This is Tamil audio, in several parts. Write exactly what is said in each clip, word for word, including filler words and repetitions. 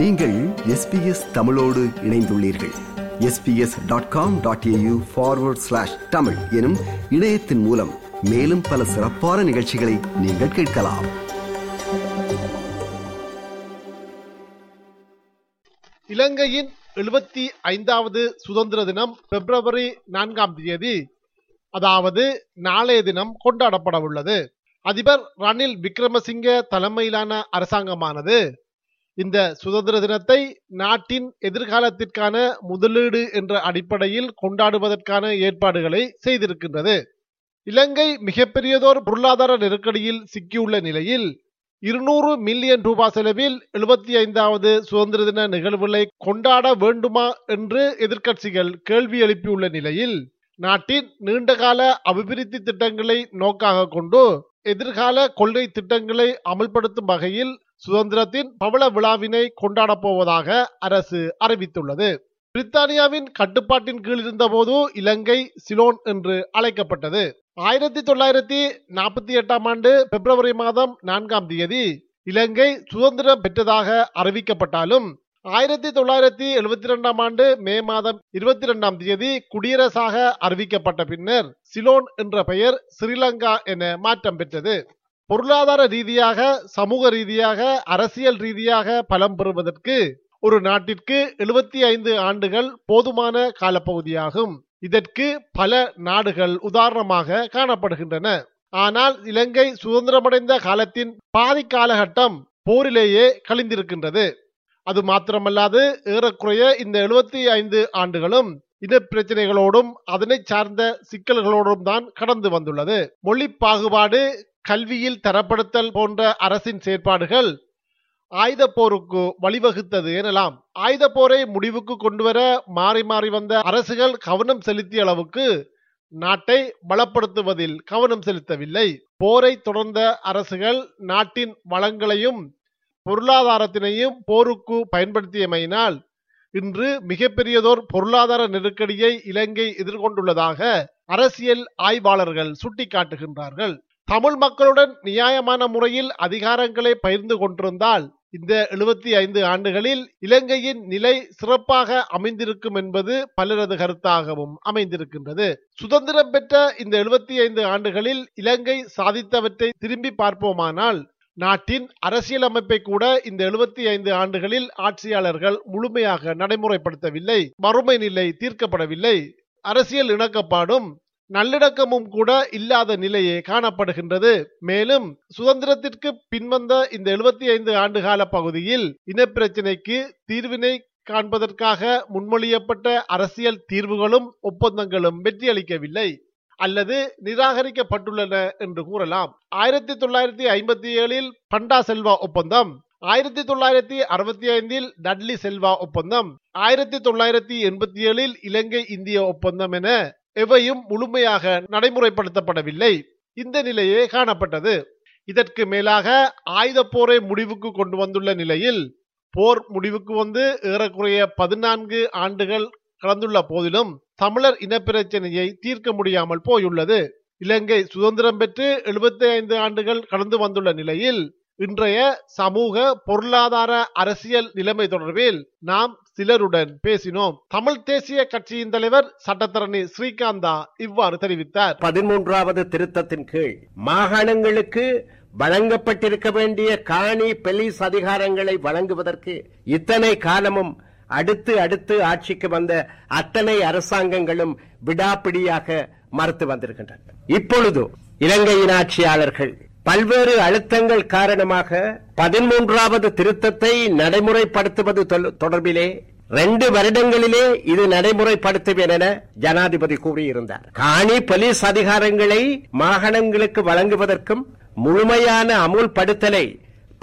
நீங்கள் எஸ் பி எஸ் தமிழோடு இணைந்துள்ளீர்கள். S B S dot com dot A U forward slash Tamil எனும் இணையத்தின் மூலம் மேலும் பல சிறப்பான நிகழ்ச்சிகளை நீங்கள் கேட்கலாம். இலங்கையின் எழுபத்தி ஐந்தாவது சுதந்திர தினம் பிப்ரவரி நான்காம் தேதி, அதாவது நாளைய தினம் கொண்டாடப்பட உள்ளது. அதிபர் ரணில் விக்ரமசிங்க தலைமையிலான அரசாங்கமானது இந்த சுதந்திர தினத்தை நாட்டின் எதிர்காலத்திற்கான முதலீடு என்ற அடிப்படையில் கொண்டாடுவதற்கான ஏற்பாடுகளை செய்திருக்கின்றது. இலங்கை மிகப்பெரியதோர் பொருளாதார நெருக்கடியில் சிக்கியுள்ள நிலையில் இருநூறு மில்லியன் ரூபாய் செலவில் எழுபத்தி ஐந்தாவது சுதந்திர தின நிகழ்வுகளை கொண்டாட வேண்டுமா என்று எதிர்க்கட்சிகள் கேள்வி எழுப்பியுள்ள நிலையில், நாட்டின் நீண்டகால அபிவிருத்தி திட்டங்களை நோக்காக கொண்டு எதிர்கால கொள்கை திட்டங்களை அமல்படுத்தும் வகையில் சுதந்திரத்தின் பவள விழாவினை கொண்டாடப் போவதாக அரசு அறிவித்துள்ளது. பிரித்தானியாவின் கட்டுப்பாட்டின் கீழ் இருந்த போது இலங்கை சிலோன் என்று அழைக்கப்பட்டது. ஆயிரத்தி தொள்ளாயிரத்தி நாற்பத்தி எட்டாம் ஆண்டு பிப்ரவரி மாதம் நான்காம் தேதி இலங்கை சுதந்திரம் பெற்றதாக அறிவிக்கப்பட்டாலும், ஆயிரத்தி தொள்ளாயிரத்தி எழுபத்தி இரண்டாம் ஆண்டு மே மாதம் இருபத்தி இரண்டாம் தேதி குடியரசாக அறிவிக்கப்பட்ட பின்னர் சிலோன் என்ற பெயர் ஸ்ரீலங்கா என மாற்றம் பெற்றது. பொருளாதார ரீதியாக, சமூக ரீதியாக, அரசியல் ரீதியாக பலம் பெறுவதற்கு ஒரு நாட்டிற்கு எழுபத்தி ஐந்து ஆண்டுகள் போதுமான காலப்பகுதியாகும். இதற்கு பல நாடுகள் உதாரணமாக காணப்படுகின்றன. ஆனால் இலங்கை சுதந்திரமடைந்த காலத்தின் பாதி காலகட்டம் போரிலேயே கழிந்திருக்கின்றது. அது மாத்திரமல்லாது ஏறக்குறைய இந்த எழுபத்தி ஐந்து ஆண்டுகளும் இனப்பிரச்சனைகளோடும் அதனை சார்ந்த சிக்கல்களோடும் தான் கடந்து வந்துள்ளது. மொழி பாகுபாடு, கல்வியில் தரப்படுத்தல் போன்ற அரசின் செயற்பாடுகள் ஆயுத போருக்கு வழிவகுத்தது எனலாம். ஆயுத போரை முடிவுக்கு கொண்டுவர மாறி மாறி வந்த அரசுகள் கவனம் செலுத்திய அளவுக்கு நாட்டை பலப்படுத்துவதில் கவனம் செலுத்தவில்லை. போரை தொடர்ந்த அரசுகள் நாட்டின் வளங்களையும் பொருளாதாரத்தினையும் போருக்கு பயன்படுத்தியமையினால் இன்று மிகப்பெரியதோர் பொருளாதார நெருக்கடியை இலங்கை எதிர்கொண்டுள்ளதாக அரசியல் ஆய்வாளர்கள் சுட்டிக்காட்டுகின்றார்கள். தமிழ் மக்களுடன் நியாயமான முறையில் அதிகாரங்களை பகிர்ந்து கொண்டிருந்தால் இந்த எழுபத்தி ஐந்து ஆண்டுகளில் இலங்கையின் நிலை சிறப்பாக அமைந்திருக்கும் என்பது பலரது கருத்தாகவும் அமைந்திருக்கின்றது. சுதந்திரம் பெற்ற இந்த எழுபத்தி ஐந்து ஆண்டுகளில் இலங்கை சாதித்தவற்றை திரும்பி பார்ப்போமானால் நாட்டின் அரசியல் அமைப்பை கூட இந்த எழுபத்தி ஐந்து ஆண்டுகளில் ஆட்சியாளர்கள் முழுமையாக நடைமுறைப்படுத்தவில்லை. மறுமை நிலை தீர்க்கப்படவில்லை. அரசியல் இணக்கப்பாடும் நல்லிணக்கமும் கூட இல்லாத நிலையே காணப்படுகின்றது. மேலும் சுதந்திரத்திற்கு பின்வந்த இந்த எழுபத்தி ஐந்து ஆண்டு கால பகுதியில் இனப்பிரச்சினைக்கு தீர்வினை காண்பதற்காக முன்மொழியப்பட்ட அரசியல் தீர்வுகளும் ஒப்பந்தங்களும் வெற்றியளிக்கவில்லை அல்லது நிராகரிக்கப்பட்டுள்ளன என்று கூறலாம். ஆயிரத்தி தொள்ளாயிரத்தி ஐம்பத்தி ஏழில் பண்டா செல்வா ஒப்பந்தம், ஆயிரத்தி தொள்ளாயிரத்தி அறுபத்தி ஐந்தில் டட்லி செல்வா ஒப்பந்தம், ஆயிரத்தி தொள்ளாயிரத்தி எண்பத்தி ஏழில் இலங்கை இந்திய ஒப்பந்தம் என எவையும் முழுமையாக நடைமுறைப்படுத்தப்படவில்லை. இந்த நிலையே காணப்பட்டது. இதற்கு மேலாக ஆயுத போரை முடிவுக்கு கொண்டு வந்துள்ள நிலையில் போர் முடிவுக்கு வந்து ஏறக்குறைய பதினான்கு ஆண்டுகள் கடந்துள்ள போதிலும் தமிழர் இனப்பிரச்சனையை தீர்க்க முடியாமல் போயுள்ளது. இலங்கை சுதந்திரம் பெற்று எழுபத்தி ஐந்து ஆண்டுகள் கடந்து வந்துள்ள நிலையில் இன்றைய சமூக, பொருளாதார, அரசியல் நிலைமை தொடர்பில் நாம் சிலருடன் பேசினோம். தமிழ் தேசிய கட்சியின் தலைவர் சட்டத்தரணி ஸ்ரீகாந்தா இவ்வாறு தெரிவித்தார். பதிமூன்றாவது திருத்தத்தின் கீழ் மாகாணங்களுக்கு வழங்கப்பட்டிருக்க வேண்டிய காணி பெலிஸ் அதிகாரங்களை வழங்குவதற்கு இத்தனை காலமும் அடுத்து அடுத்து ஆட்சிக்கு வந்த அத்தனை அரசாங்கங்களும் விடாப்பிடியாக மறுத்து வந்திருக்கின்றன. இப்பொழுது இலங்கையின் ஆட்சியாளர்கள் பல்வேறு அழுத்தங்கள் காரணமாக பதிமூன்றாவது திருத்தத்தை நடைமுறைப்படுத்துவது தொடர்பிலே ரெண்டு வருடங்களிலே இது நடைமுறைப்படுத்துவேன் என ஜனாதிபதி கூறியிருந்தார். காணி போலீஸ் அதிகாரங்களை மாகாணங்களுக்கு வழங்குவதற்கும் முழுமையான அமுல்படுத்தலை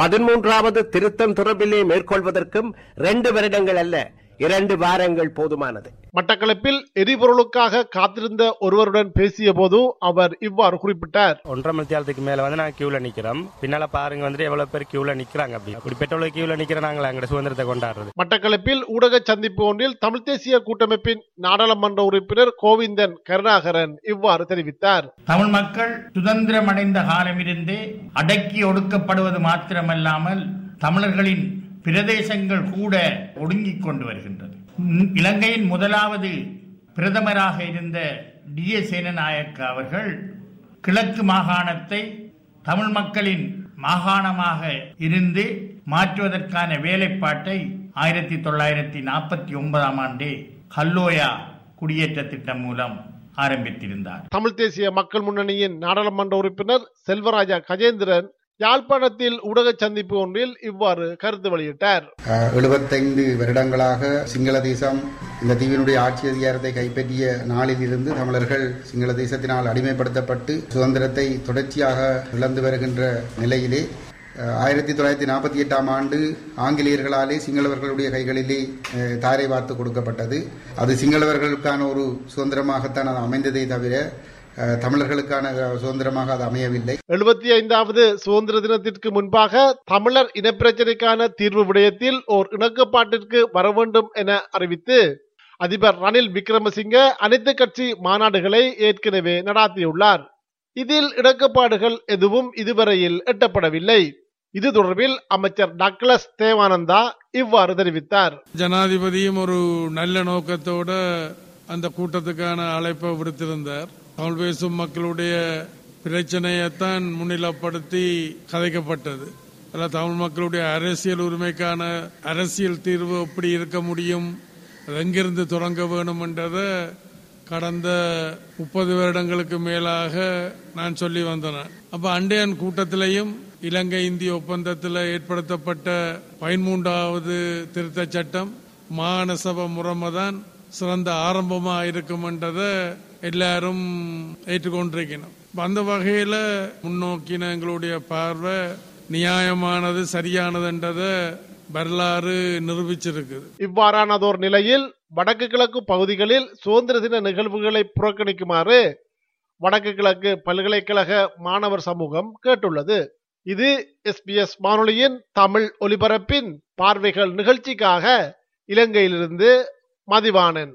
பதிமூன்றாவது திருத்தம் தொடர்பிலே மேற்கொள்வதற்கும் ரெண்டு வருடங்கள் அல்ல, இரண்டு வாரங்கள் போதுமானது. மட்டக்களப்பில் எரிபொருளுக்காக காத்திருந்த ஒருவருடன் பேசிய போது அவர் இவ்வாறு குறிப்பிட்டார். ஒன்றரை மணி நேரத்துக்கு மேல வந்து நான் கியூல நிக்கிறோம். பின்னால பாருங்க வந்துட்டு எவ்வளவு பேர் கியூல நிக்கிறாங்க. அப்படி அப்படி பெட்ரோல் கியூல நிக்கிறாங்களா எங்க சுதந்திரத்தை கொண்டாடுறது. மட்டக்களப்பில் ஊடக சந்திப்பு ஒன்றில் தமிழ் தேசிய கூட்டமைப்பின் நாடாளுமன்ற உறுப்பினர் கோவிந்தன் கருணாகரன் இவ்வாறு தெரிவித்தார். தமிழ் மக்கள் சுதந்திரம் அடைந்த காலமிருந்து அடக்கி ஒடுக்கப்படுவது மாத்திரமல்லாமல் தமிழர்களின் பிரதேசங்கள் கூட ஒடுங்கிக் கொண்டு வருகின்றது. இலங்கையின் முதலாவது பிரதமராக இருந்த டி எஸ். சேனநாயக்க அவர்கள் கிழக்கு மாகாணத்தை தமிழ் மக்களின் மாகாணமாக இருந்து மாற்றுவதற்கான வேலைப்பாட்டை ஆயிரத்தி தொள்ளாயிரத்தி நாற்பத்தி ஒன்பதாம் ஆண்டு ஹல்லோயா குடியேற்ற திட்டம் மூலம் ஆரம்பித்திருந்தார். தமிழ் தேசிய மக்கள் முன்னணியின் நாடாளுமன்ற உறுப்பினர் செல்வராஜா கஜேந்திரன் யாழ்ப்பாணத்தில் ஊடக சந்திப்பு ஒன்றில் இவ்வாறு கருத்து வெளியிட்டார். எழுபத்தைந்து வருடங்களாக சிங்கள தேசம் இந்த தீவினுடைய ஆட்சி அதிகாரத்தை கைப்பற்றிய நாளில் இருந்து தமிழர்கள் சிங்கள தேசத்தினால் அடிமைப்படுத்தப்பட்டு சுதந்திரத்தை தொடர்ச்சியாக இழந்து வருகின்ற நிலையிலே ஆயிரத்தி தொள்ளாயிரத்தி நாற்பத்தி எட்டாம் ஆண்டு ஆங்கிலேயர்களாலே சிங்களவர்களுடைய கைகளிலே தாரை வார்த்து கொடுக்கப்பட்டது. அது சிங்களவர்களுக்கான ஒரு சுதந்திரமாகத்தான் அது அமைந்ததை தவிர தமிழர்களுக்கான சுதந்திரமாக அது அமையவில்லை. எழுபத்தி ஐந்தாவது சுதந்திர தினத்திற்கு முன்பாக தமிழர் இனப்பிரச்சனைக்கான தீர்வு விடயத்தில் ஓர் இணக்கப்பாட்டிற்கு வர வேண்டும் என அறிவித்து அதிபர் ரணில் விக்ரமசிங்க அனைத்து கட்சி மாநாடுகளை ஏற்கனவே நடாத்தியுள்ளார். இதில் இணக்கப்பாடுகள் எதுவும் இதுவரையில் எட்டப்படவில்லை. இது தொடர்பில் அமைச்சர் டக்லஸ் தேவானந்தா இவ்வாறு தெரிவித்தார். ஜனாதிபதியும் ஒரு நல்ல நோக்கத்தோட அந்த கூட்டத்துக்கான அழைப்பை விடுத்திருந்தார். தமிழ் பேசும் மக்களுடைய பிரச்சனையைத்தான் முன்னிலைப்படுத்தி கதைக்கப்பட்டது. அதில் தமிழ் மக்களுடைய அரசியல் உரிமைக்கான அரசியல் தீர்வு எப்படி இருக்க முடியும், அது எங்கிருந்து தொடங்க வேணும் என்றதை கடந்த முப்பது வருடங்களுக்கு மேலாக நான் சொல்லி வந்தேன். அப்போ அண்டையன் கூட்டத்திலையும் இலங்கை இந்திய ஒப்பந்தத்தில் ஏற்படுத்தப்பட்ட பதிமூன்றாவது திருத்த சட்டம் மாகாண சபை முறைமை தான் சிறந்த ஆரம்பமாக இருக்கும் என்றதை எல்லாரும் ஏற்றுக்கொண்டிருக்கணும். அந்த வகையில் முன்னோக்கின எங்களுடைய பார்வை நியாயமானது, சரியானதுன்றதை வரலாறு நிரூபிச்சிருக்குது. இவ்வாறானதோர் நிலையில் வடக்கு கிழக்கு பகுதிகளில் சுதந்திர தின நிகழ்வுகளை புறக்கணிக்குமாறு வடக்கு கிழக்கு பல்கலைக்கழக மாணவர் சமூகம் கேட்டுள்ளது. இது எஸ் பி எஸ் வானொலியின் தமிழ் ஒலிபரப்பின் பார்வைகள் நிகழ்ச்சிக்காக இலங்கையிலிருந்து மதிவானன்.